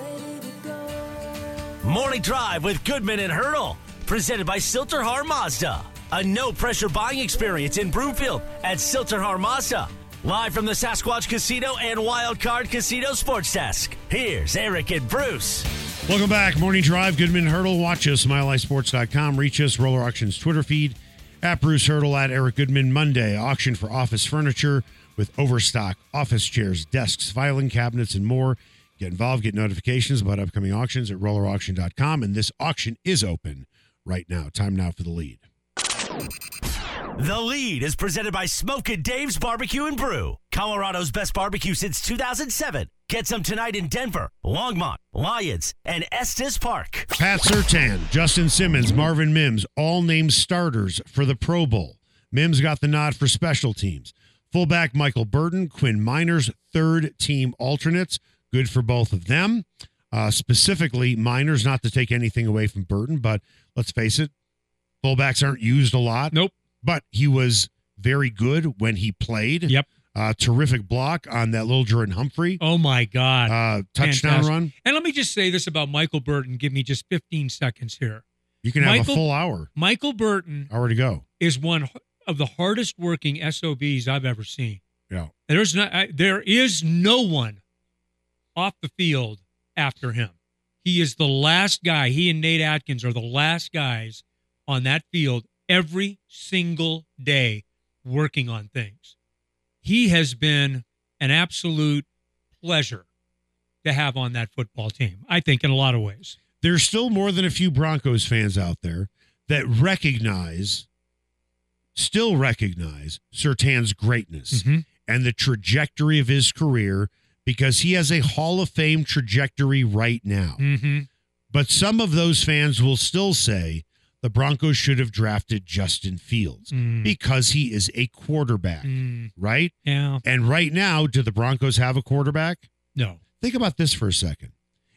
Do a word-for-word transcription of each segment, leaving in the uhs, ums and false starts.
ready to go. Morning Drive with Goodman and Hurdle, presented by Silter Har Mazda. A no-pressure buying experience in Broomfield at Silter Har Mazda. Live from the Sasquatch Casino and Wild Card Casino Sports Desk, here's Eric and Bruce. Welcome back. Morning Drive, Goodman Hurdle. Watch us, my life sports dot com. Reach us, Roller Auctions Twitter feed, at Bruce Hurdle, at Eric Goodman. Monday, auction for office furniture with overstock, office chairs, desks, filing cabinets, and more. Get involved. Get notifications about upcoming auctions at roller auction dot com. And this auction is open right now. Time now for the lead. The Lead is presented by Smokin' Dave's Barbecue and Brew, Colorado's best barbecue since two thousand seven. Get some tonight in Denver, Longmont, Lyons, and Estes Park. Pat Surtain, Justin Simmons, Marvin Mims, all named starters for the Pro Bowl. Mims got the nod for special teams. Fullback Michael Burton, Quinn Meinerz, third team alternates. Good for both of them. Uh, specifically, Meinerz, not to take anything away from Burton, but let's face it, fullbacks aren't used a lot. Nope. But he was very good when he played. Yep. Uh, terrific block on that little Jordan Humphrey. Oh, my God. Uh, touchdown Fantastic. Run. And let me just say this about Michael Burton. Give me just fifteen seconds here. You can Michael, have a full hour. Michael Burton. Hour to go. Is one of the hardest working S O Bs I've ever seen. Yeah. There's not, I, there is no one off the field after him. He is the last guy. He and Nate Atkins are the last guys on that field every single day working on things. He has been an absolute pleasure to have on that football team, I think, in a lot of ways. There's still more than a few Broncos fans out there that recognize, still recognize, Surtain's greatness mm-hmm. and the trajectory of his career, because he has a Hall of Fame trajectory right now. Mm-hmm. But some of those fans will still say, the Broncos should have drafted Justin Fields mm. because he is a quarterback, mm. right? Yeah. And right now, do the Broncos have a quarterback? No. Think about this for a second.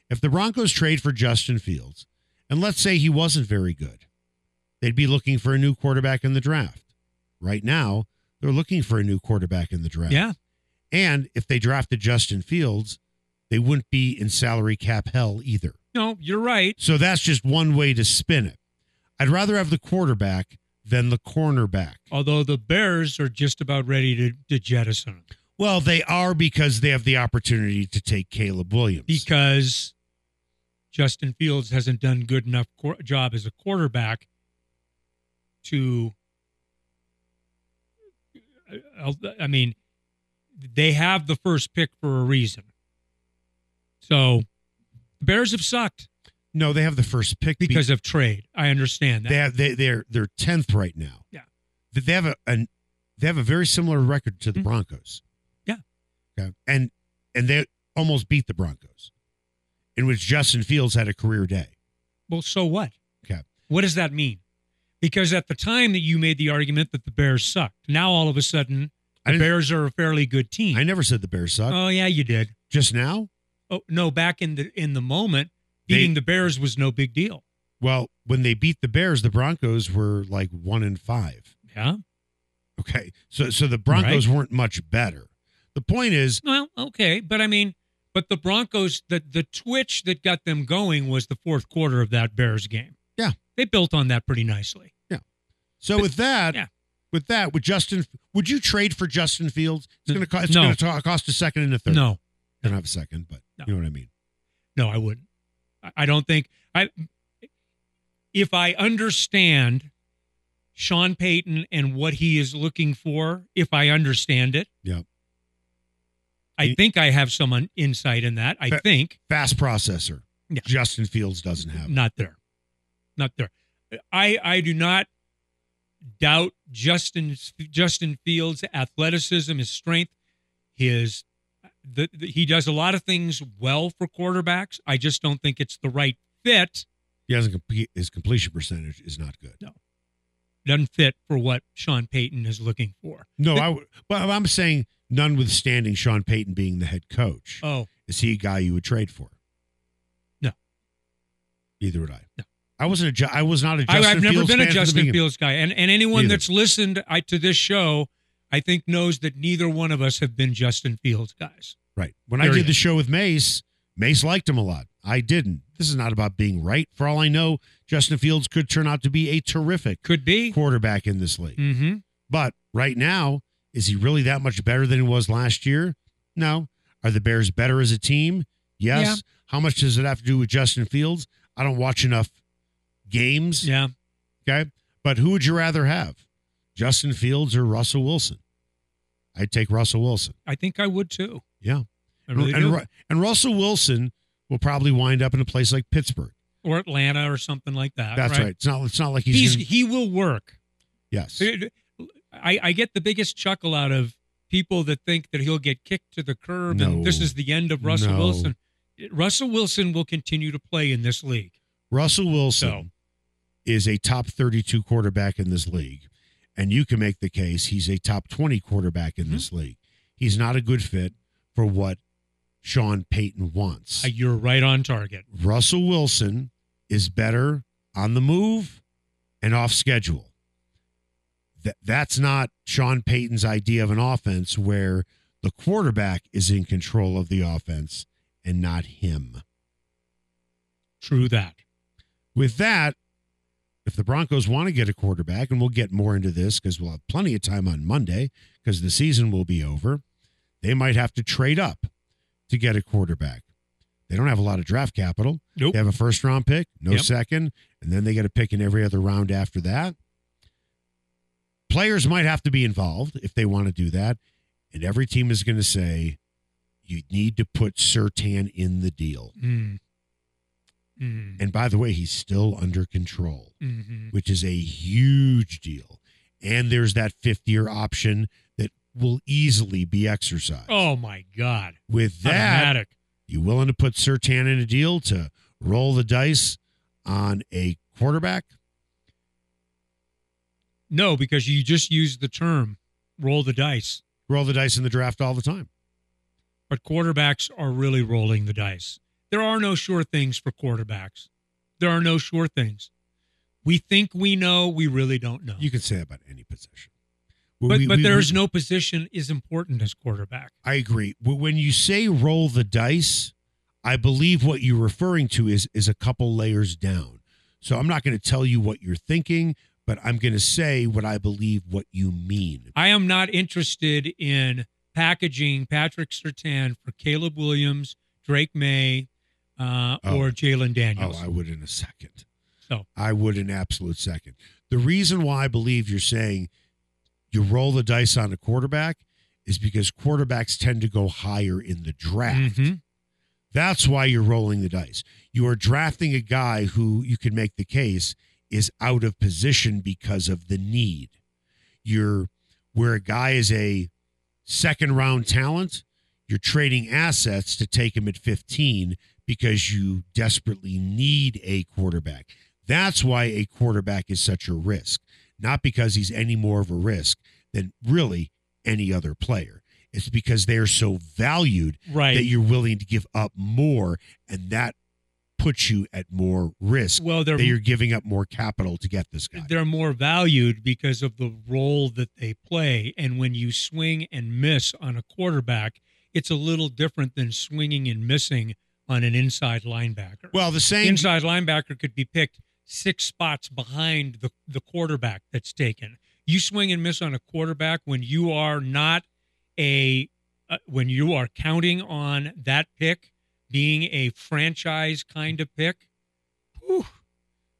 If the Broncos trade for Justin Fields, and let's say he wasn't very good, they'd be looking for a new quarterback in the draft. Right now, they're looking for a new quarterback in the draft. Yeah. And if they drafted Justin Fields, they wouldn't be in salary cap hell either. No, you're right. So that's just one way to spin it. I'd rather have the quarterback than the cornerback. Although the Bears are just about ready to, to jettison him. Well, they are, because they have the opportunity to take Caleb Williams. Because Justin Fields hasn't done a good enough cor- job as a quarterback to, I mean, they have the first pick for a reason. So the Bears have sucked. No, they have the first pick because be- of trade. I understand that. They have, they, they're they're tenth right now. Yeah, they have a an, they have a very similar record to the mm-hmm. Broncos. Yeah, okay. and and they almost beat the Broncos, in which Justin Fields had a career day. Well, so what? Okay, what does that mean? Because at the time that you made the argument that the Bears sucked, now all of a sudden the Bears are a fairly good team. I never said the Bears sucked. Oh yeah, you did. Just now? Oh no, back in the in the moment. Beating they, the Bears was no big deal. Well, when they beat the Bears, the Broncos were like one and five. Yeah. Okay. So so the Broncos right. weren't much better. The point is, well, okay, but I mean, but the Broncos, the, the twitch that got them going was the fourth quarter of that Bears game. Yeah. They built on that pretty nicely. Yeah. So but, with that, yeah. with that, with Justin, would you trade for Justin Fields? It's going to cost, it's no. going to cost a second and a third. No. I don't have a second, but no. you know what I mean? No, I wouldn't. I don't think I. If I understand Sean Payton and what he is looking for, if I understand it, yeah, I he, think I have some insight in that. I fa- think fast processor. Yeah. Justin Fields doesn't have not it. there, not there. I I do not doubt Justin Justin Fields' athleticism, his strength, his. The, the, he does a lot of things well for quarterbacks. I just don't think it's the right fit. He hasn't complete, his completion percentage is not good. No, doesn't fit for what Sean Payton is looking for. No, the, I. Well, I'm saying, notwithstanding Sean Payton being the head coach, oh, is he a guy you would trade for? No, neither would I. No, I wasn't a. I was not a. Justin I, I've never Fields been a Justin Fields guy, and and anyone neither. that's listened I, to this show. I think knows that neither one of us have been Justin Fields guys. Right. When Period. I did the show with Mace, Mace liked him a lot. I didn't. This is not about being right. For all I know, Justin Fields could turn out to be a terrific could be. quarterback in this league. Mm-hmm. But right now, is he really that much better than he was last year? No. Are the Bears better as a team? Yes. Yeah. How much does it have to do with Justin Fields? I don't watch enough games. Yeah. Okay. But who would you rather have? Justin Fields or Russell Wilson? I'd take Russell Wilson. I think I would too. Yeah. I really and, do. And, and Russell Wilson will probably wind up in a place like Pittsburgh. Or Atlanta or something like that. That's right. right. It's not It's not like he's... he's gonna... He will work. Yes. I, I get the biggest chuckle out of people that think that he'll get kicked to the curb no. and this is the end of Russell no. Wilson. Russell Wilson will continue to play in this league. Russell Wilson so. is a top thirty-two quarterback in this league. And you can make the case he's a top twenty quarterback in mm-hmm. this league. He's not a good fit for what Sean Payton wants. You're right on target. Russell Wilson is better on the move and off schedule. That That's not Sean Payton's idea of an offense where the quarterback is in control of the offense and not him. True that. With that, if the Broncos want to get a quarterback, and we'll get more into this because we'll have plenty of time on Monday because the season will be over, they might have to trade up to get a quarterback. They don't have a lot of draft capital. Nope. They have a first-round pick, no yep. second, and then they get a pick in every other round after that. Players might have to be involved if they want to do that, and every team is going to say, you need to put Surtain in the deal. Mm. Mm. And by the way, he's still under control, mm-hmm. which is a huge deal. And there's that fifth-year option that will easily be exercised. Oh, my God. With that, Automatic. you willing to put Surtain in a deal to roll the dice on a quarterback? No, because you just used the term, roll the dice. Roll the dice in the draft all the time. But quarterbacks are really rolling the dice. There are no sure things for quarterbacks. There are no sure things. We think we know, we really don't know. You can say about any position. Well, but we, but we, there's we, no position as important as quarterback. I agree. When you say roll the dice, I believe what you're referring to is is a couple layers down. So I'm not going to tell you what you're thinking, but I'm going to say what I believe what you mean. I am not interested in packaging Patrick Surtain for Caleb Williams, Drake May, Uh, oh. or Jayden Daniels. Oh, I would in a second. So I would in absolute second. The reason why I believe you're saying you roll the dice on a quarterback is because quarterbacks tend to go higher in the draft. Mm-hmm. That's why you're rolling the dice. You are drafting a guy who you can make the case is out of position because of the need. You're where a guy is a second round talent, you're trading assets to take him at fifteen because you desperately need a quarterback. That's why a quarterback is such a risk, not because he's any more of a risk than really any other player. It's because they're so valued right. that you're willing to give up more, and that puts you at more risk. Well, that you're giving up more capital to get this guy. They're more valued because of the role that they play, and when you swing and miss on a quarterback, it's a little different than swinging and missing on an inside linebacker. Well, the same inside linebacker could be picked six spots behind the, the quarterback that's taken. You swing and miss on a quarterback when you are not a uh, when you are counting on that pick being a franchise kind of pick. Whew,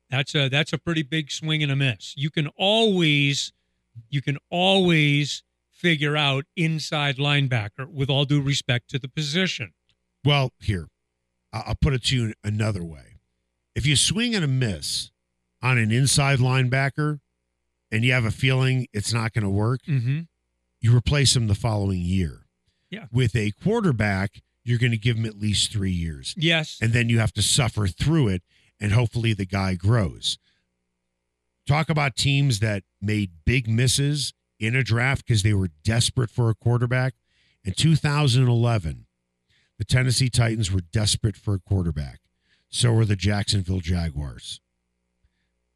that's a that's a pretty big swing and a miss. You can always you can always figure out inside linebacker with all due respect to the position. Well, here. I'll put it to you another way. If you swing and a miss on an inside linebacker and you have a feeling it's not going to work, mm-hmm. you replace him the following year. Yeah. With a quarterback, you're going to give him at least three years. Yes. And then you have to suffer through it, and hopefully the guy grows. Talk about teams that made big misses in a draft because they were desperate for a quarterback. In two thousand eleven... the Tennessee Titans were desperate for a quarterback. So were the Jacksonville Jaguars.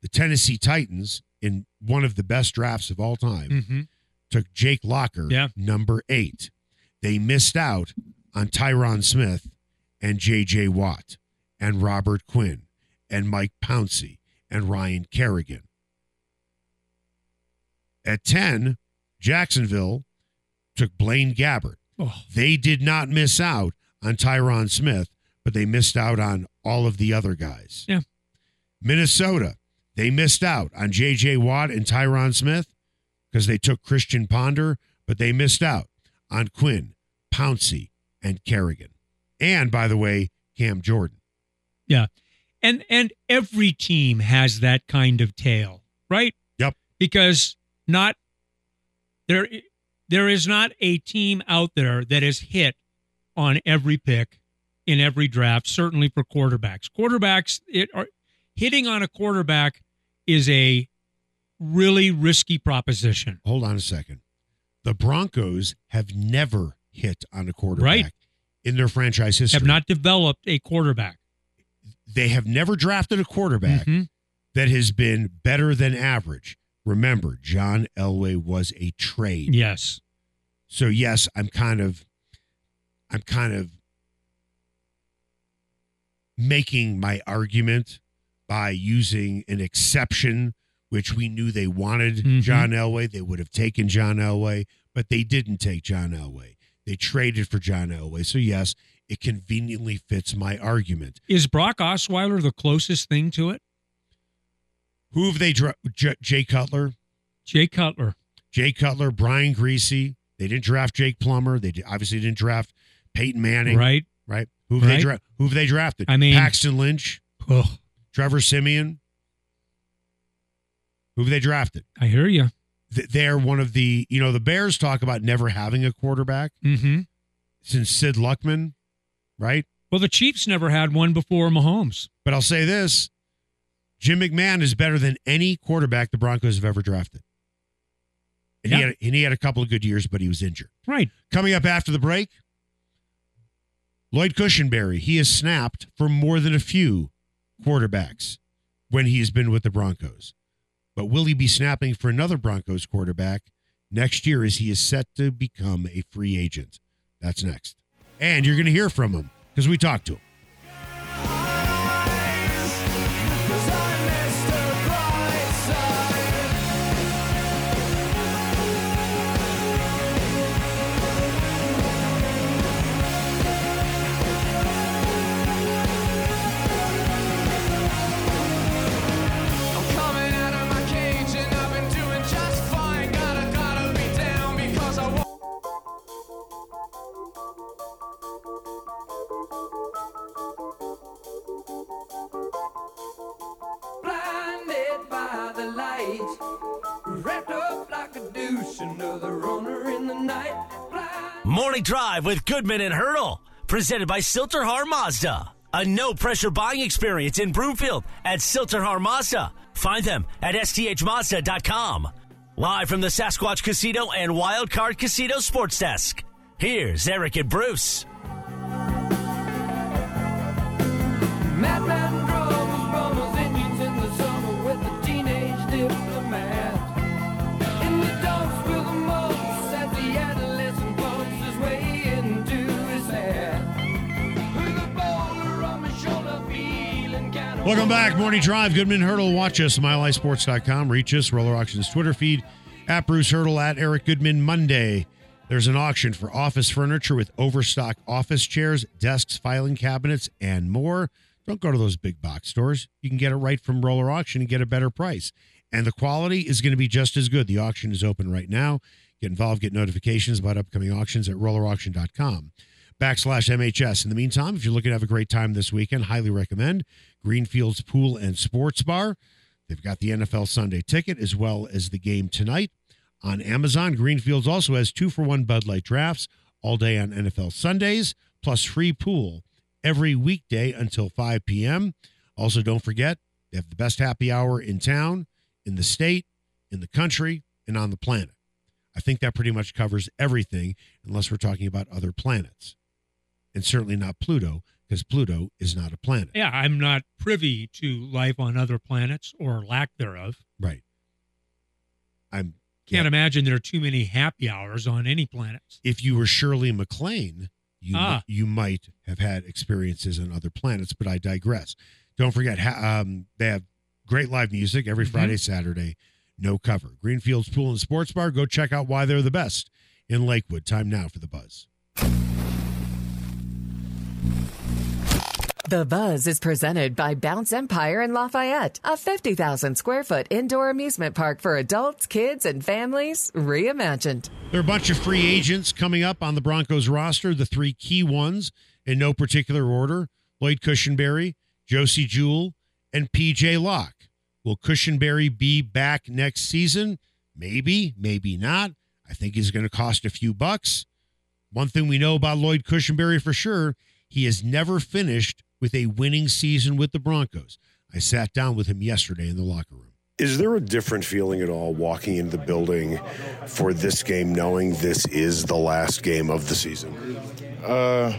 The Tennessee Titans, in one of the best drafts of all time, mm-hmm. took Jake Locker, yeah. number eight. They missed out on Tyron Smith and J J. Watt and Robert Quinn and Mike Pouncey and Ryan Kerrigan. At ten, Jacksonville took Blaine Gabbert. Oh. They did not miss out on Tyron Smith, but they missed out on all of the other guys. Yeah. Minnesota, they missed out on J J. Watt and Tyron Smith because they took Christian Ponder, but they missed out on Quinn, Pouncey, and Kerrigan. And, by the way, Cam Jordan. Yeah. And and every team has that kind of tail, right? Yep. Because not there there is not a team out there that is hit on every pick in every draft, certainly for quarterbacks. Quarterbacks, it are hitting on a quarterback is a really risky proposition. Hold on a second. The Broncos have never hit on a quarterback right. in their franchise history. Have not developed a quarterback. They have never drafted a quarterback mm-hmm. that has been better than average. Remember, John Elway was a trade. Yes. So yes, I'm kind of I'm kind of making my argument by using an exception, which we knew they wanted mm-hmm. John Elway. They would have taken John Elway, but they didn't take John Elway. They traded for John Elway. So yes, it conveniently fits my argument. Is Brock Osweiler the closest thing to it? Who have they drafted? J- Jay Cutler? Jay Cutler. Jay Cutler, Brian Griese. They didn't draft Jake Plummer. They obviously didn't draft Peyton Manning. Right. Right. Who have, right. They, dra- who have they drafted? I mean, Paxton Lynch. Oh. Trevor Siemian. Who have they drafted? I hear you. Th- they're one of the, you know, the Bears talk about never having a quarterback mm-hmm. since Sid Luckman. Right? Well, the Chiefs never had one before Mahomes. But I'll say this. Jim McMahon is better than any quarterback the Broncos have ever drafted. And, yeah. he, had, and he had a couple of good years, but he was injured. Right. Coming up after the break, Lloyd Cushenberry. He has snapped for more than a few quarterbacks when he has been with the Broncos. But will he be snapping for another Broncos quarterback next year as he is set to become a free agent? That's next. And you're going to hear from him because we talked to him. Morning Drive with Goodman and Hurdle, presented by Silter Har Mazda. A no-pressure buying experience in Broomfield at Silter Har Mazda. Find them at S T H mazda dot com. Live from the Sasquatch Casino and Wild Card Casino Sports Desk, here's Eric and Bruce. Madman drove Roma's engines in the summer with a teenage diplomat. In the dumps with the moats at the adolescent bumps his way into his head. With a boulder on my shoulder feeling kind of... Welcome back, Morning Drive. Goodman Hurdle. Watch us at My Life Sports dot com. Reach us, Roller Auctions Twitter feed, at Bruce Hurdle, at Eric Goodman. Monday, there's an auction for office furniture with overstock office chairs, desks, filing cabinets, and more. Don't go to those big box stores. You can get it right from Roller Auction and get a better price. And the quality is going to be just as good. The auction is open right now. Get involved. Get notifications about upcoming auctions at roller auction dot com. Backslash M H S. In the meantime, if you're looking to have a great time this weekend, highly recommend Greenfield's Pool and Sports Bar. They've got the N F L Sunday ticket as well as the game tonight on Amazon. Greenfield's also has two for one Bud Light drafts all day on N F L Sundays, plus free pool every weekday until five p.m. Also, don't forget, they have the best happy hour in town, in the state, in the country, and on the planet. I think that pretty much covers everything, unless we're talking about other planets. And certainly not Pluto, because Pluto is not a planet. Yeah, I'm not privy to life on other planets, or lack thereof. Right. I can't yeah. imagine there are too many happy hours on any planet. If you were Shirley MacLaine, you ah. you might have had experiences on other planets, but I digress. Don't forget, um, they have great live music every Friday, mm-hmm. Saturday, no cover. Greenfield's Pool and Sports Bar, go check out why they're the best in Lakewood. Time now for The Buzz. The Buzz is presented by Bounce Empire in Lafayette, a fifty thousand square foot indoor amusement park for adults, kids, and families reimagined. There are a bunch of free agents coming up on the Broncos roster, the three key ones in no particular order, Lloyd Cushenberry, Josie Jewell, and P J Locke. Will Cushenberry be back next season? Maybe, maybe not. I think he's going to cost a few bucks. One thing we know about Lloyd Cushenberry for sure, he has never finished with a winning season with the Broncos. I sat down with him yesterday in the locker room. Is there a different feeling at all walking into the building for this game, knowing this is the last game of the season? Uh,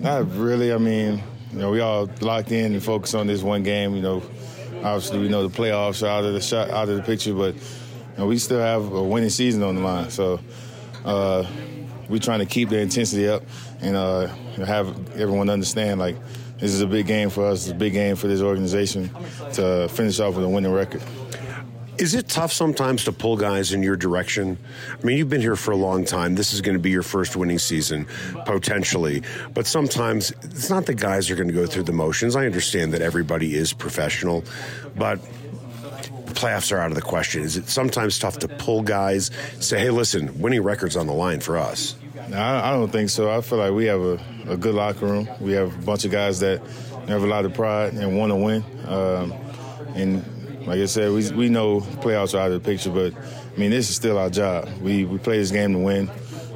not really. I mean, you know, we all locked in and focused on this one game. You know, obviously we know the playoffs are out of the shot, out of the picture, but you know, we still have a winning season on the line. So, uh, we're trying to keep the intensity up and uh, have everyone understand, like, this is a big game for us. It's a big game for this organization to finish off with a winning record. Is it tough sometimes to pull guys in your direction? I mean, you've been here for a long time. This is going to be your first winning season, potentially. But sometimes it's not that guys are going to go through the motions. I understand that everybody is professional, but playoffs are out of the question. Is it sometimes tough to pull guys, say, hey, listen, winning record's on the line for us? No, I don't think so. I feel like we have a, a good locker room. We have a bunch of guys that have a lot of pride and want to win. Um, and like I said, we we know playoffs are out of the picture, but, I mean, this is still our job. We we play this game to win,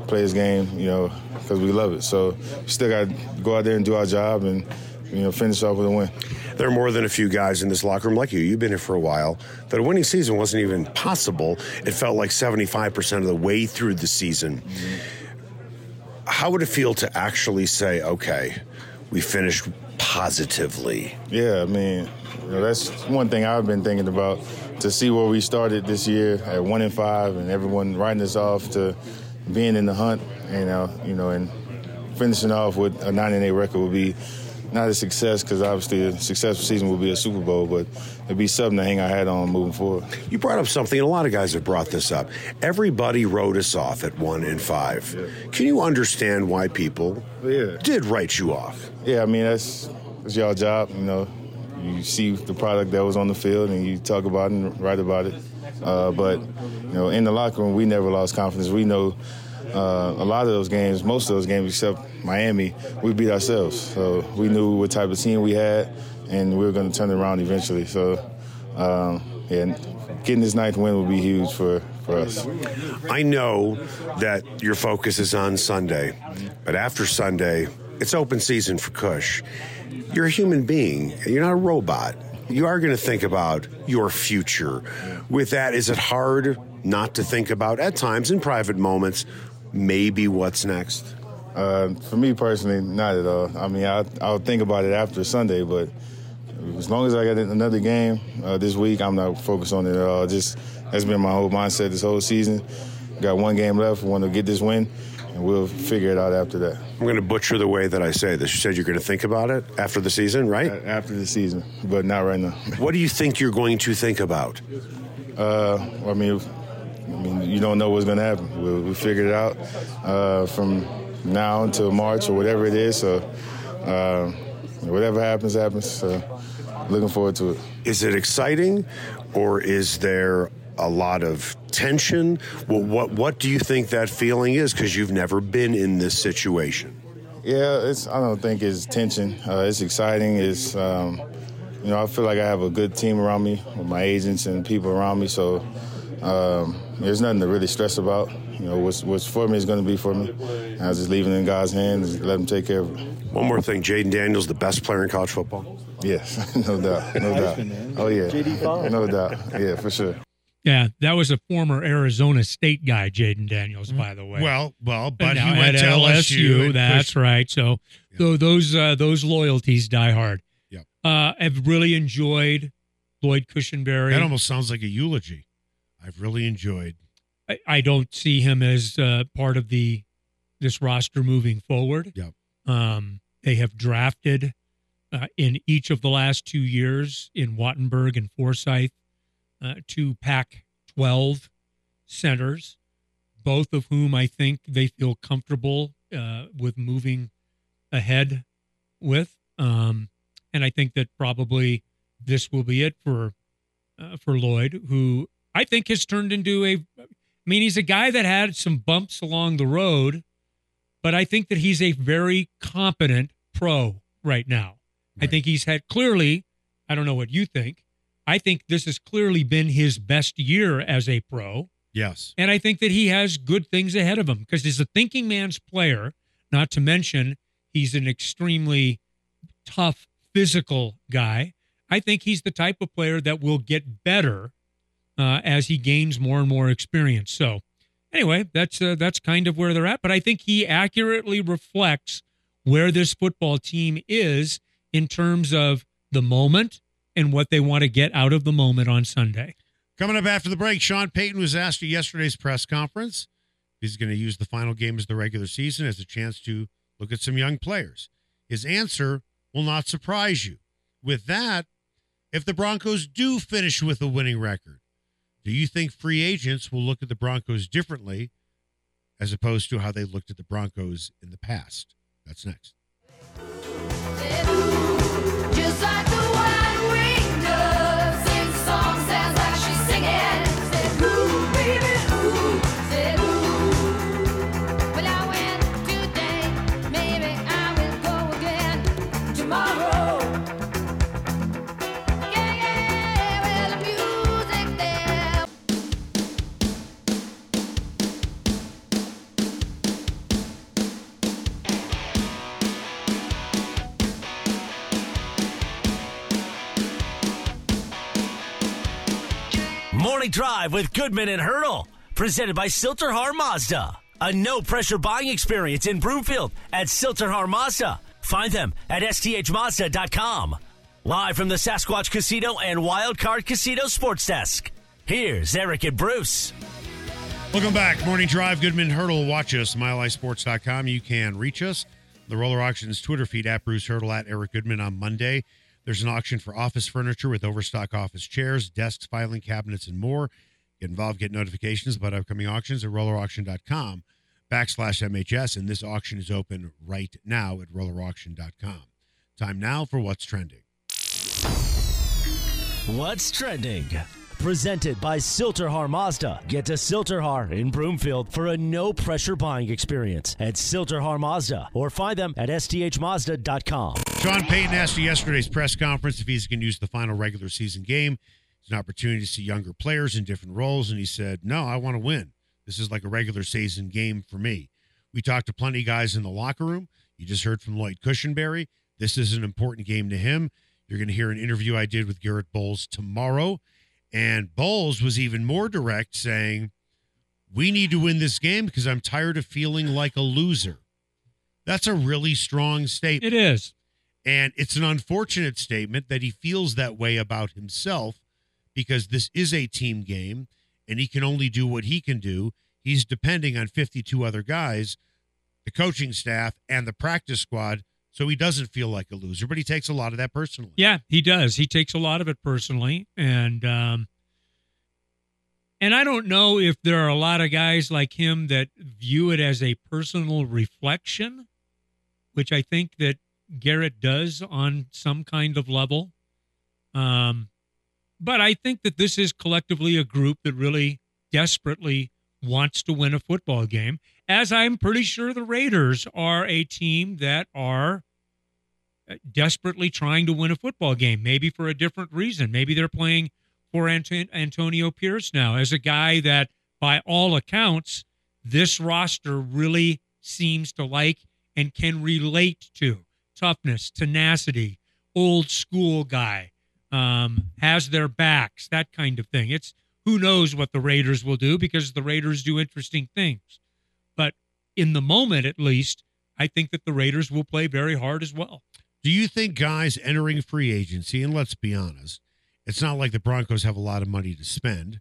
play this game, you know, because we love it. So we still got to go out there and do our job and, you know, finish off with a win. There are more than a few guys in this locker room like you. You've been here for a while. That a winning season wasn't even possible. It felt like seventy-five percent of the way through the season. Mm-hmm. How would it feel to actually say, okay, we finished positively? Yeah, I mean, you know, that's one thing I've been thinking about, to see where we started this year at one and five and everyone writing us off to being in the hunt and, uh, you know, and finishing off with a nine and eight record would be not a success, because obviously a successful season will be a Super Bowl, but it'd be something to hang our hat on moving forward. You brought up something, and a lot of guys have brought this up. Everybody wrote us off at one and five. Yeah. Can you understand why people yeah. did write you off? Yeah, I mean, that's, that's your job. You know, you see the product that was on the field, and you talk about it and write about it. Uh, but, you know, in the locker room, we never lost confidence. We know Uh, a lot of those games, most of those games except Miami, we beat ourselves. So we knew what type of team we had, and we were going to turn it around eventually. So, um, yeah, getting this ninth win would be huge for, for us. I know that your focus is on Sunday, but after Sunday, it's open season for Cush. You're a human being. You're not a robot. You are going to think about your future. With that, is it hard not to think about, at times, in private moments, maybe what's next? Uh, for me personally, not at all. I mean, I, I'll think about it after Sunday, but as long as I got another game uh, this week, I'm not focused on it at all. Just that's been my whole mindset this whole season. Got one game left. We want to get this win, and we'll figure it out after that. I'm going to butcher the way that I say this. You said you're going to think about it after the season, right? After the season, but not right now. What do you think you're going to think about? Uh, I mean... I mean, you don't know what's going to happen. We, we figured it out uh, from now until March or whatever it is. So uh, whatever happens, happens. So looking forward to it. Is it exciting, or is there a lot of tension? Well, what what do you think that feeling is? Because you've never been in this situation. Yeah, it's. I don't think it's tension. Uh, it's exciting. It's. Um, you know, I feel like I have a good team around me, with my agents and people around me. So. Um, there's nothing to really stress about. You know, what's, what's for me is going to be for me. And I was just leaving it in God's hands and let him take care of it. One more thing, Jayden Daniels, the best player in college football. Yes, no doubt, no doubt. Oh, yeah, no doubt. Yeah, for sure. Yeah, that was a former Arizona State guy, Jayden Daniels, by the way. Well, well, but he went to L S U. That's right. So, yeah. so those uh, those loyalties die hard. Yeah. Uh, I've really enjoyed Lloyd Cushenberry. That almost sounds like a eulogy. I've really enjoyed. I, I don't see him as uh, part of the this roster moving forward. Yep. Um, they have drafted uh, in each of the last two years in Wattenberg and Forsyth, uh, two Pac twelve centers, both of whom I think they feel comfortable uh, with moving ahead with. Um, and I think that probably this will be it for uh, for Lloyd, who I think has turned into a – I mean, he's a guy that had some bumps along the road, but I think that he's a very competent pro right now. Right. I think he's had clearly – I don't know what you think. I think this has clearly been his best year as a pro. Yes. And I think that he has good things ahead of him because he's a thinking man's player, not to mention he's an extremely tough physical guy. I think he's the type of player that will get better uh, as he gains more and more experience. So anyway, that's uh, that's kind of where they're at. But I think he accurately reflects where this football team is in terms of the moment and what they want to get out of the moment on Sunday. Coming up after the break, Sean Payton was asked at yesterday's press conference if he's going to use the final game as the regular season as a chance to look at some young players. His answer will not surprise you. With that, if the Broncos do finish with a winning record, do you think free agents will look at the Broncos differently as opposed to how they looked at the Broncos in the past? That's next. Just like the wine ring does, sing songs, sounds like she's singing. Said, ooh, baby, ooh, said, ooh. Well, I went today, maybe I will go again tomorrow. Morning Drive with Goodman and Hurdle, presented by Silter Har Mazda. A no-pressure buying experience in Broomfield at Silter Har Mazda. Find them at S T H Mazda dot com. Live from the Sasquatch Casino and Wild Card Casino Sports Desk, here's Eric and Bruce. Welcome back. Morning Drive, Goodman, Hurdle. Watch us, My Life Sports dot com. You can reach us. The Roller Auctions Twitter feed at Bruce Hurdle, at Eric Goodman on Monday. There's an auction for office furniture with overstock office chairs, desks, filing cabinets, and more. Get involved, get notifications about upcoming auctions at roller auction dot com backslash M H S, and this auction is open right now at roller auction dot com. Time now for What's Trending. What's Trending? Presented by Silter Har Mazda. Get to Silter Har in Broomfield for a no-pressure buying experience at Silter Har Mazda or find them at S T H Mazda dot com. Sean Payton asked at yesterday's press conference if he's going to use the final regular season game. It's an opportunity to see younger players in different roles, and he said, no, I want to win. This is like a regular season game for me. We talked to plenty of guys in the locker room. You just heard from Lloyd Cushenberry. This is an important game to him. You're going to hear an interview I did with Garrett Bowles tomorrow. And Bowles was even more direct, saying, we need to win this game because I'm tired of feeling like a loser. That's a really strong statement. It is. And it's an unfortunate statement that he feels that way about himself because this is a team game and he can only do what he can do. He's depending on fifty-two other guys, the coaching staff, and the practice squad. So he doesn't feel like a loser, but he takes a lot of that personally. Yeah, he does. He takes a lot of it personally. And um, and I don't know if there are a lot of guys like him that view it as a personal reflection, which I think that Garrett does on some kind of level. Um, but I think that this is collectively a group that really desperately wants to win a football game, as I'm pretty sure the Raiders are a team that are desperately trying to win a football game, maybe for a different reason. Maybe they're playing for Ant- Antonio Pierce now as a guy that, by all accounts, this roster really seems to like and can relate to. Toughness, tenacity, old school guy, um, has their backs, that kind of thing. It's who knows what the Raiders will do because the Raiders do interesting things. But in the moment, at least, I think that the Raiders will play very hard as well. Do you think guys entering free agency, and let's be honest, it's not like the Broncos have a lot of money to spend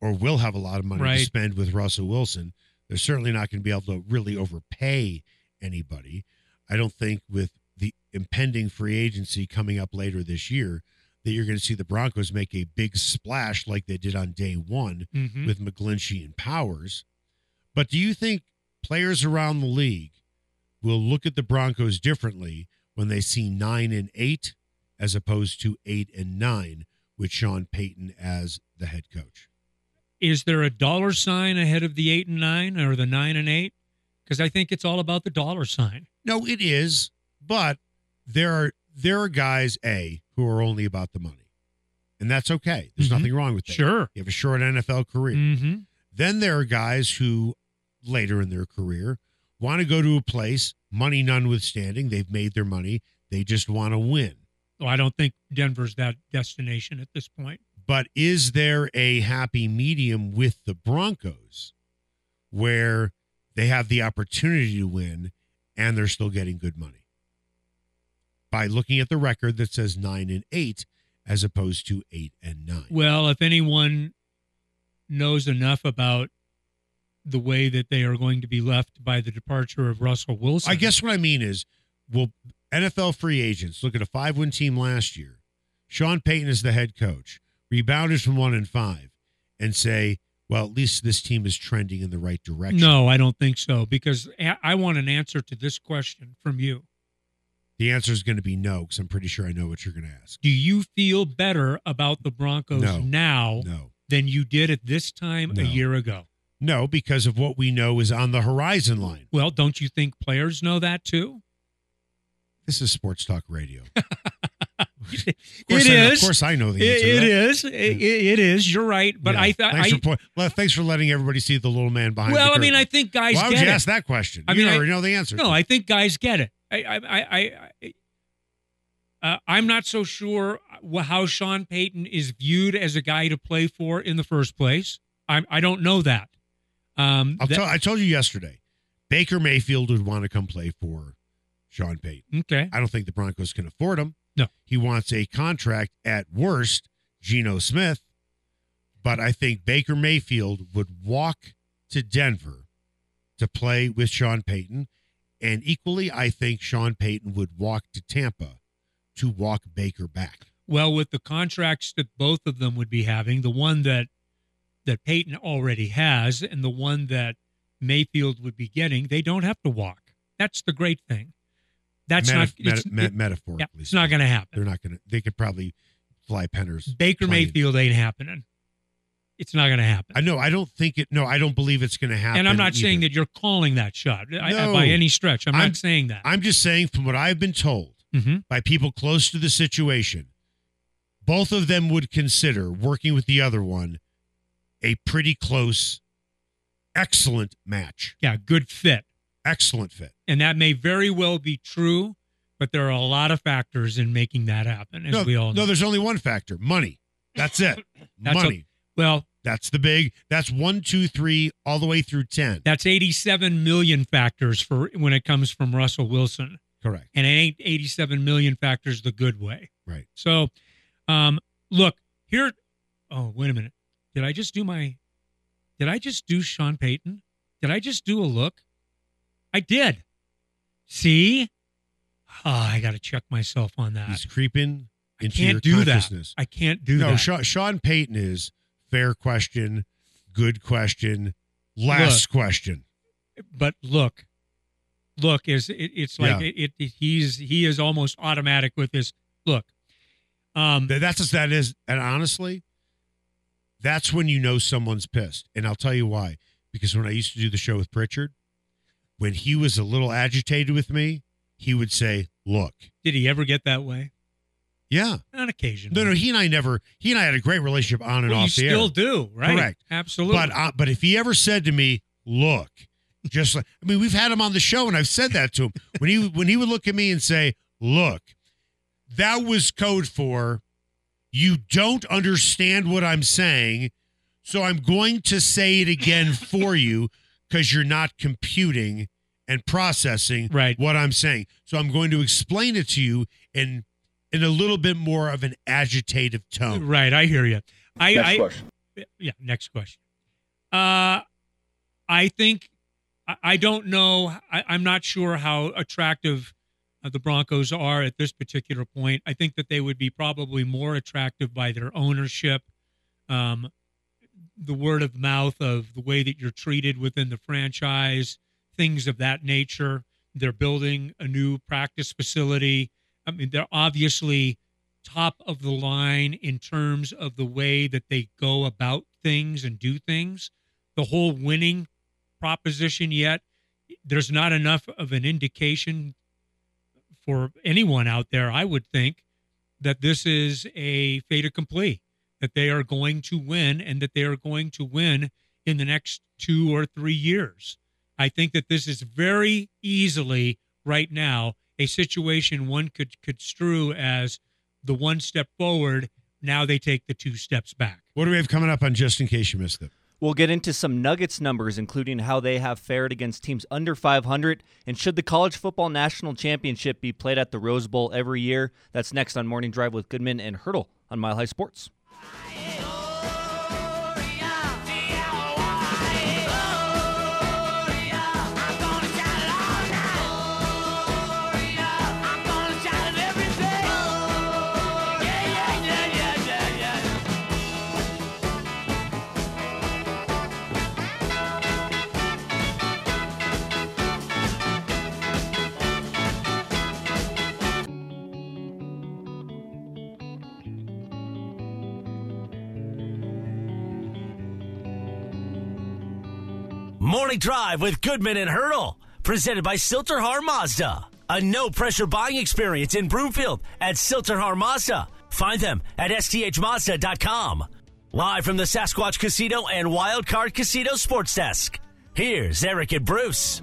or will have a lot of money right. to spend with Russell Wilson. They're certainly not going to be able to really overpay anybody. I don't think with the impending free agency coming up later this year that you're going to see the Broncos make a big splash like they did on day one mm-hmm. with McGlinchey and Powers. But do you think players around the league will look at the Broncos differently when they see nine and eight as opposed to eight and nine with Sean Payton as the head coach? Is there a dollar sign ahead of the eight and nine or the nine and eight? Because I think it's all about the dollar sign. No, it is. But there are there are guys, A, who are only about the money. And that's okay. There's mm-hmm. nothing wrong with that. Sure. You have a short N F L career. Mm-hmm. Then there are guys who, later in their career, want to go to a place, money notwithstanding, they've made their money, they just want to win. Well, I don't think Denver's that destination at this point. But is there a happy medium with the Broncos where they have the opportunity to win and they're still getting good money? By looking at the record that says nine and eight as opposed to eight and nine. Well, if anyone knows enough about the way that they are going to be left by the departure of Russell Wilson. I guess what I mean is, well, N F L free agents look at a five-win team last year. Sean Payton is the head coach. Rebounders from one and five and say, well, at least this team is trending in the right direction. No, I don't think so, because I want an answer to this question from you. The answer is going to be no, because I'm pretty sure I know what you're going to ask. Do you feel better about the Broncos no, now no. than you did at this time no. a year ago? No, because of what we know is on the horizon line. Well, don't you think players know that too? This is Sports Talk Radio. It is. Know, of course I know the answer. It, it is. It, it is. You're right. But yeah. I thought thanks, I, for, well, thanks for letting everybody see the little man behind well, the Well, I mean, I think guys Why get it. Why would you it. ask that question? I you mean, already I, know the answer. No, I think guys get it. I, I, I, I, uh, I'm not so sure how Sean Payton is viewed as a guy to play for in the first place. I, I don't know that. Um, I'll that tell, I told you yesterday, Baker Mayfield would want to come play for Sean Payton. Okay. I don't think the Broncos can afford him. No. He wants a contract at worst, Geno Smith, but I think Baker Mayfield would walk to Denver to play with Sean Payton. And equally, I think Sean Payton would walk to Tampa to walk Baker back. Well, with the contracts that both of them would be having, the one that that Payton already has and the one that Mayfield would be getting, they don't have to walk. That's the great thing. That's Metaf- not meta- it's, me- it, metaphorically. Yeah, it's not going to happen. They're not going to. They could probably fly Penners. Baker plane. Mayfield ain't happening. It's not going to happen. I know. I don't think it. No, I don't believe it's going to happen. And I'm not either. saying that you're calling that shot no, I, by any stretch. I'm, I'm not saying that. I'm just saying from what I've been told mm-hmm. by people close to the situation, both of them would consider working with the other one a pretty close, excellent match. Yeah, good fit. Excellent fit. And that may very well be true, but there are a lot of factors in making that happen, as no, we all know. No, there's only one factor. Money. That's it. That's money. A, Well, that's the big, that's one, two, three, all the way through ten. That's eighty-seven million factors for when it comes from Russell Wilson. Correct. And it ain't eighty-seven million factors the good way. Right. So, um, look, here, oh, wait a minute. Did I just do my, did I just do Sean Payton? Did I just do a look? I did. See? Oh, I got to check myself on that. He's creeping into your consciousness. I can't do that. I can't do that. No, Sean Payton is... Fair question, good question, last look, question. But look, look is it, it's like yeah. it, it. He's he is almost automatic with this. Look, um, that's that is, and honestly, that's when you know someone's pissed. And I'll tell you why. Because when I used to do the show with Pritchard, when he was a little agitated with me, he would say, "Look." Did he ever get that way? Yeah. On occasion. No, no, he and I never, he and I had a great relationship on and well, off the air. You still do, right? Correct. Absolutely. But uh, but if he ever said to me, look, just like, I mean, we've had him on the show and I've said that to him. When he when he would look at me and say, look, that was code for you don't understand what I'm saying, so I'm going to say it again for you because you're not computing and processing right. what I'm saying. So I'm going to explain it to you in in a little bit more of an agitative tone. Right, I hear you. I, next I, question. Yeah, next question. Uh, I think I, I don't know. I, I'm not sure how attractive uh, the Broncos are at this particular point. I think that they would be probably more attractive by their ownership. Um, the word of mouth of the way that you're treated within the franchise, things of that nature. They're building a new practice facility. I mean, they're obviously top of the line in terms of the way that they go about things and do things. The whole winning proposition, yet there's not enough of an indication for anyone out there, I would think, that this is a fait accompli, that they are going to win and that they are going to win in the next two or three years. I think that this is very easily right now a situation one could construe as the one step forward. Now they take the two steps back. What do we have coming up on Just In Case You Missed It? We'll get into some Nuggets numbers, including how they have fared against teams under five hundred, and should the College Football National Championship be played at the Rose Bowl every year? That's next on Morning Drive with Goodman and Hurdle on Mile High Sports. Morning Drive with Goodman and Hurdle, presented by Silter Har Mazda. A no-pressure buying experience in Broomfield at Silter Har Mazda. Find them at S T H Mazda dot com. Live from the Sasquatch Casino and Wild Card Casino Sports Desk, here's Eric and Bruce.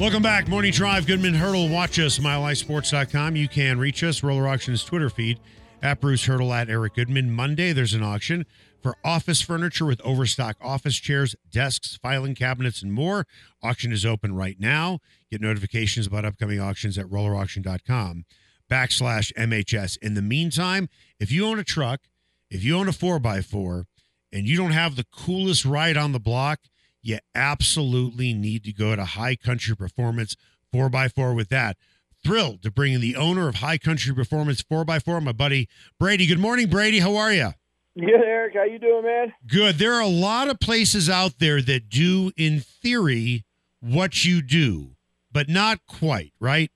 Welcome back. Morning Drive, Goodman, Hurdle. Watch us, My Life Sports dot com. You can reach us, Roller Auctions Twitter feed, at Bruce Hurdle, at Eric Goodman. Monday, there's an auction for office furniture with overstock office chairs, desks, filing cabinets, and more. Auction is open right now. Get notifications about upcoming auctions at roller auction dot com backslash M H S. In the meantime, if you own a truck, if you own a four by four, and you don't have the coolest ride on the block, you absolutely need to go to High Country Performance four by four with that. Thrilled to bring in the owner of High Country Performance four by four, my buddy Brady. Good morning, Brady. How are you? Good, Eric. How you doing, man? Good. There are a lot of places out there that do, in theory, what you do, but not quite, right?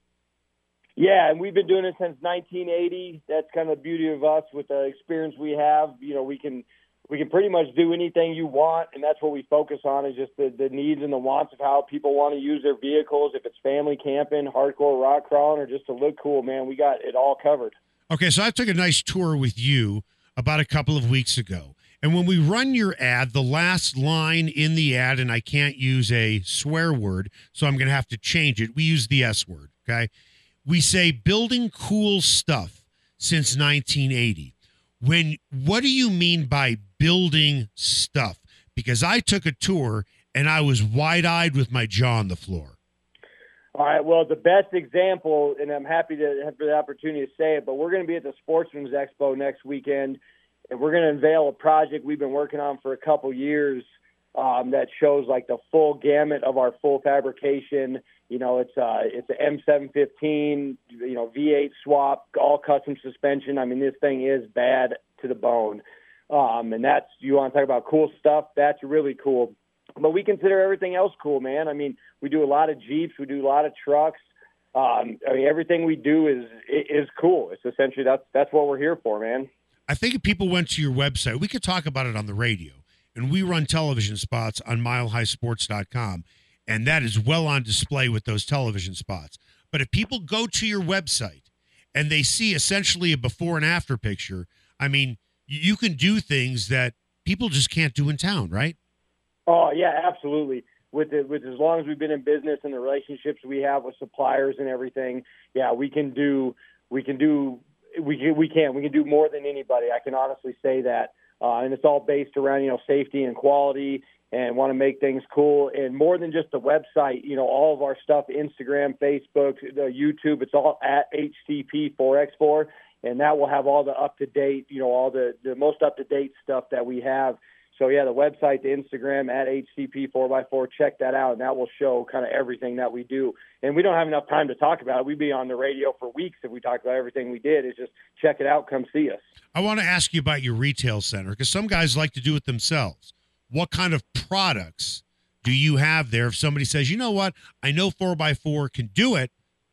Yeah, and we've been doing it since nineteen eighty. That's kind of the beauty of us with the experience we have. You know, we can we can pretty much do anything you want, and that's what we focus on, is just the, the needs and the wants of how people want to use their vehicles, if it's family camping, hardcore rock crawling, or just to look cool, man. We got it all covered. Okay, so I took a nice tour with you about a couple of weeks ago. And when we run your ad, the last line in the ad, and I can't use a swear word, so I'm going to have to change it. We use the S word, okay? We say building cool stuff since nineteen eighty. When, what do you mean by building stuff? Because I took a tour and I was wide-eyed with my jaw on the floor. All right, well, the best example, and I'm happy to have the opportunity to say it, but we're going to be at the Sportsman's Expo next weekend, and we're going to unveil a project we've been working on for a couple years um, that shows, like, the full gamut of our full fabrication. You know, it's uh, it's an M seven fifteen, you know, V eight swap, all custom suspension. I mean, this thing is bad to the bone. Um, and that's, you want to talk about cool stuff, that's really cool. But we consider everything else cool, man. I mean, we do a lot of Jeeps. We do a lot of trucks. Um, I mean, everything we do is is cool. It's essentially that's, that's what we're here for, man. I think if people went to your website, we could talk about it on the radio. And we run television spots on mile high sports dot com. And that is well on display with those television spots. But if people go to your website and they see essentially a before and after picture, I mean, you can do things that people just can't do in town, right? Oh, yeah, absolutely. With the, with as long as we've been in business and the relationships we have with suppliers and everything, yeah, we can do we can do we can, we can we can do more than anybody. I can honestly say that, uh, and it's all based around you know safety and quality, and want to make things cool. And more than just the website, you know, all of our stuff, Instagram, Facebook, the YouTube, it's all at H C P four X four, and that will have all the up to date, you know, all the the most up to date stuff that we have. So, yeah, the website, the Instagram, at H C P four by four, check that out, and that will show kind of everything that we do. And we don't have enough time to talk about it. We'd be on the radio for weeks if we talked about everything we did. It's just check it out. Come see us. I want to ask you about your retail center, because some guys like to do it themselves. What kind of products do you have there if somebody says, you know what, I know four by four can do it.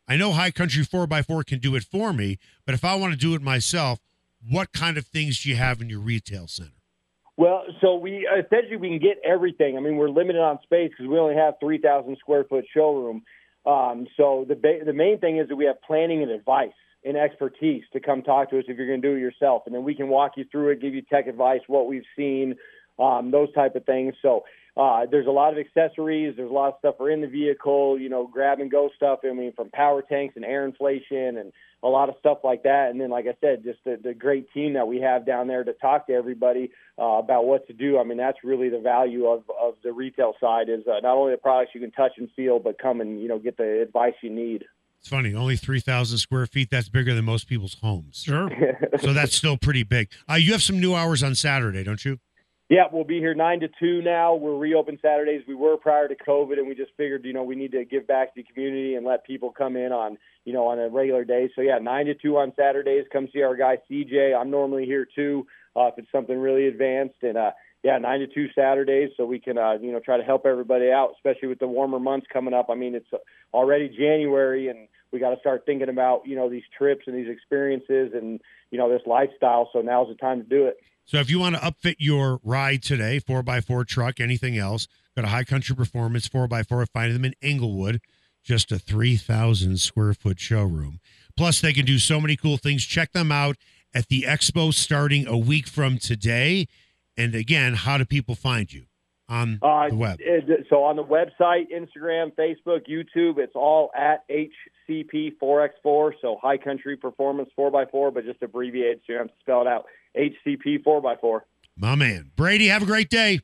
I know High Country four by four can do it for me, but if I want to do it myself, what kind of things do you have in your retail center? Well, so we essentially we can get everything. I mean, we're limited on space because we only have three thousand square foot showroom. Um, so the ba- the main thing is that we have planning and advice and expertise to come talk to us if you're going to do it yourself. And then we can walk you through it, give you tech advice, what we've seen, um, those type of things. So uh, there's a lot of accessories. There's a lot of stuff for in the vehicle, you know, grab and go stuff. I mean, from power tanks and air inflation and a lot of stuff like that. And then, like I said, just the, the great team that we have down there to talk to everybody uh, about what to do. I mean, that's really the value of, of the retail side is uh, not only the products you can touch and feel, but come and, you know, get the advice you need. It's funny, only three thousand square feet. That's bigger than most people's homes. Sure. So that's still pretty big. Uh, you have some new hours on Saturday, don't you? Yeah, we'll be here nine to two now. We're reopened Saturdays. We were prior to COVID, and we just figured, you know, we need to give back to the community and let people come in on, you know, on a regular day. So, yeah, nine to two on Saturdays. Come see our guy, C J. I'm normally here, too, uh, if it's something really advanced. And, uh, yeah, nine to two Saturdays, so we can, uh, you know, try to help everybody out, especially with the warmer months coming up. I mean, it's already January, and we got to start thinking about, you know, these trips and these experiences and, you know, this lifestyle. So now's the time to do it. So if you want to upfit your ride today, four by four truck, anything else, go to High Country Performance four by four. Find them in Englewood, just a three thousand square foot showroom. Plus, they can do so many cool things. Check them out at the expo starting a week from today. And again, how do people find you? On uh, the web. So on the website, Instagram, Facebook, YouTube, it's all at H C P four by four. So High Country Performance four by four, but just abbreviated so you don't have to spell it out. H C P four by four. My man. Brady, have a great day.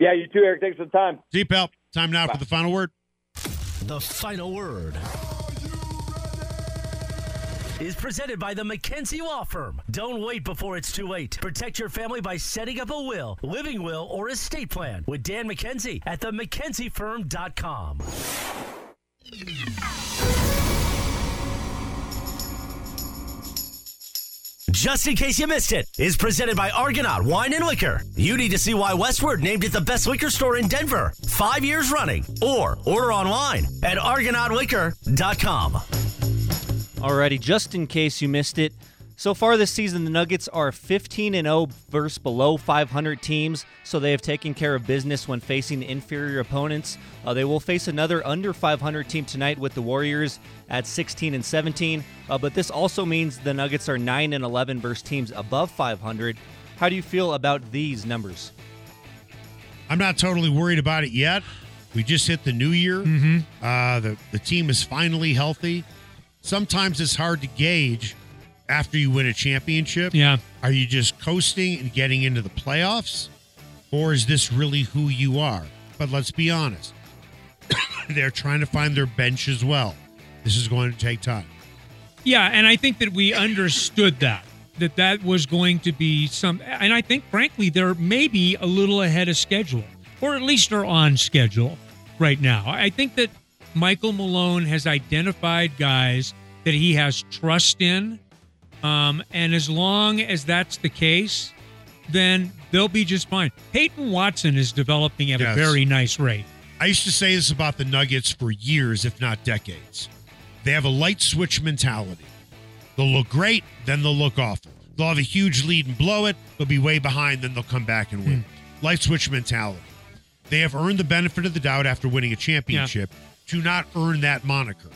Yeah, you too, Eric. Thanks for the time. See you, pal. Time now Bye. for the final word. The final word is presented by the McKenzie Law Firm. Don't wait before it's too late. Protect your family by setting up a will, living will, or estate plan with Dan McKenzie at the McKenzie Firm dot com. Just in case you missed it, is presented by Argonaut Wine and Liquor. You need to see why Westward named it the best liquor store in Denver five years running, or order online at Argonaut Liquor dot com. Alrighty, just in case you missed it, so far this season the Nuggets are fifteen and oh versus below five hundred teams, so they have taken care of business when facing inferior opponents. Uh, they will face another under five hundred team tonight with the Warriors at sixteen and seventeen, uh, but this also means the Nuggets are nine and eleven versus teams above five hundred. How do you feel about these numbers? I'm not totally worried about it yet. We just hit the new year. Mm-hmm. Uh, the, the team is finally healthy. Sometimes it's hard to gauge after you win a championship. Yeah. Are you just coasting and getting into the playoffs? Or is this really who you are? But let's be honest. They're trying to find their bench as well. This is going to take time. Yeah, and I think that we understood that. That that was going to be some... And I think, frankly, they're maybe a little ahead of schedule. Or at least are on schedule right now. I think that Michael Malone has identified guys that he has trust in. Um, and as long as that's the case, then they'll be just fine. Peyton Watson is developing at yes. a very nice rate. I used to say this about the Nuggets for years, if not decades. They have a light switch mentality. They'll look great, then they'll look awful. They'll have a huge lead and blow it. They'll be way behind, then they'll come back and win. Mm. Light switch mentality. They have earned the benefit of the doubt after winning a championship. Yeah. To not earn that moniker,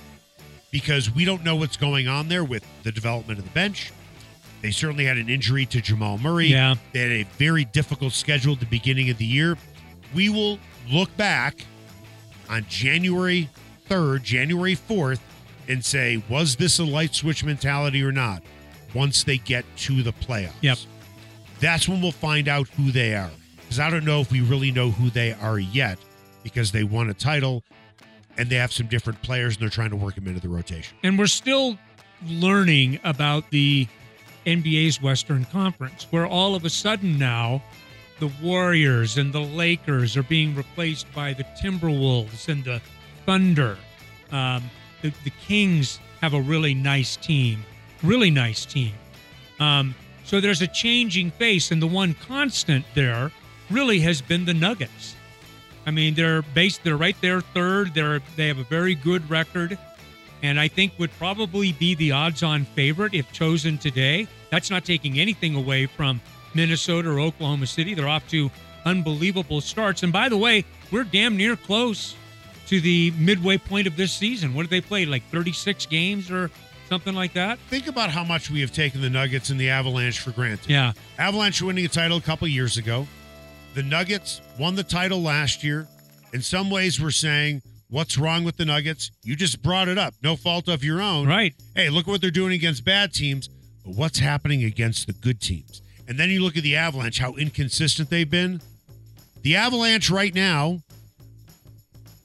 because we don't know what's going on there with the development of the bench. They certainly had an injury to Jamal Murray. Yeah. They had a very difficult schedule at the beginning of the year. We will look back on January third, January fourth, and say, was this a light switch mentality or not, once they get to the playoffs? Yep. That's when we'll find out who they are, because I don't know if we really know who they are yet, because they won a title, and they have some different players, and they're trying to work them into the rotation. And we're still learning about the N B A's Western Conference, where all of a sudden now the Warriors and the Lakers are being replaced by the Timberwolves and the Thunder. Um, the, the Kings have a really nice team, really nice team. Um, so there's a changing face, and the one constant there really has been the Nuggets. I mean, they're based, they're right there third. They're, they have a very good record, and I think would probably be the odds-on favorite if chosen today. That's not taking anything away from Minnesota or Oklahoma City. They're off to unbelievable starts. And by the way, we're damn near close to the midway point of this season. What did they play, like thirty-six games or something like that? Think about how much we have taken the Nuggets and the Avalanche for granted. Yeah. Avalanche winning a title a couple of years ago. The Nuggets won the title last year. In some ways, we're saying, what's wrong with the Nuggets? You just brought it up. No fault of your own. Right. Hey, look what they're doing against bad teams. But what's happening against the good teams? And then you look at the Avalanche, how inconsistent they've been. The Avalanche right now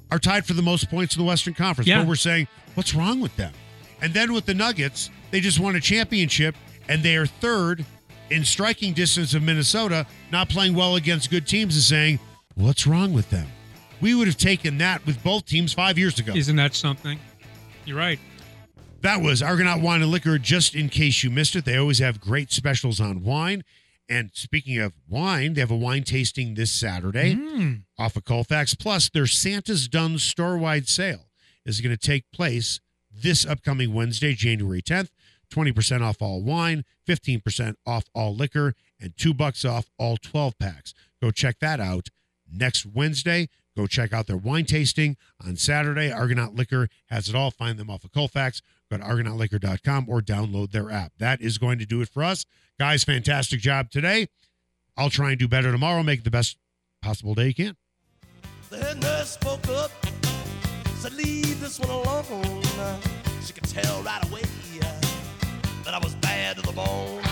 are tied for the most points in the Western Conference. Yeah. But we're saying, what's wrong with them? And then with the Nuggets, they just won a championship, and they are third in striking distance of Minnesota, not playing well against good teams and saying, what's wrong with them? We would have taken that with both teams five years ago. Isn't that something? You're right. That was Argonaut Wine and Liquor, just in case you missed it. They always have great specials on wine. And speaking of wine, they have a wine tasting this Saturday mm. off of Colfax. Plus, their Santa's Done store-wide sale is going to take place this upcoming Wednesday, January tenth. twenty percent off all wine, fifteen percent off all liquor, and two bucks off all twelve packs. Go check that out next Wednesday. Go check out their wine tasting on Saturday. Argonaut Liquor has it all. Find them off of Colfax. Go to argonaut liquor dot com or download their app. That is going to do it for us. Guys, fantastic job today. I'll try and do better tomorrow. Make the best possible day you can. The nurse spoke up, said leave this one alone. She could tell right away that I was bad to the bone.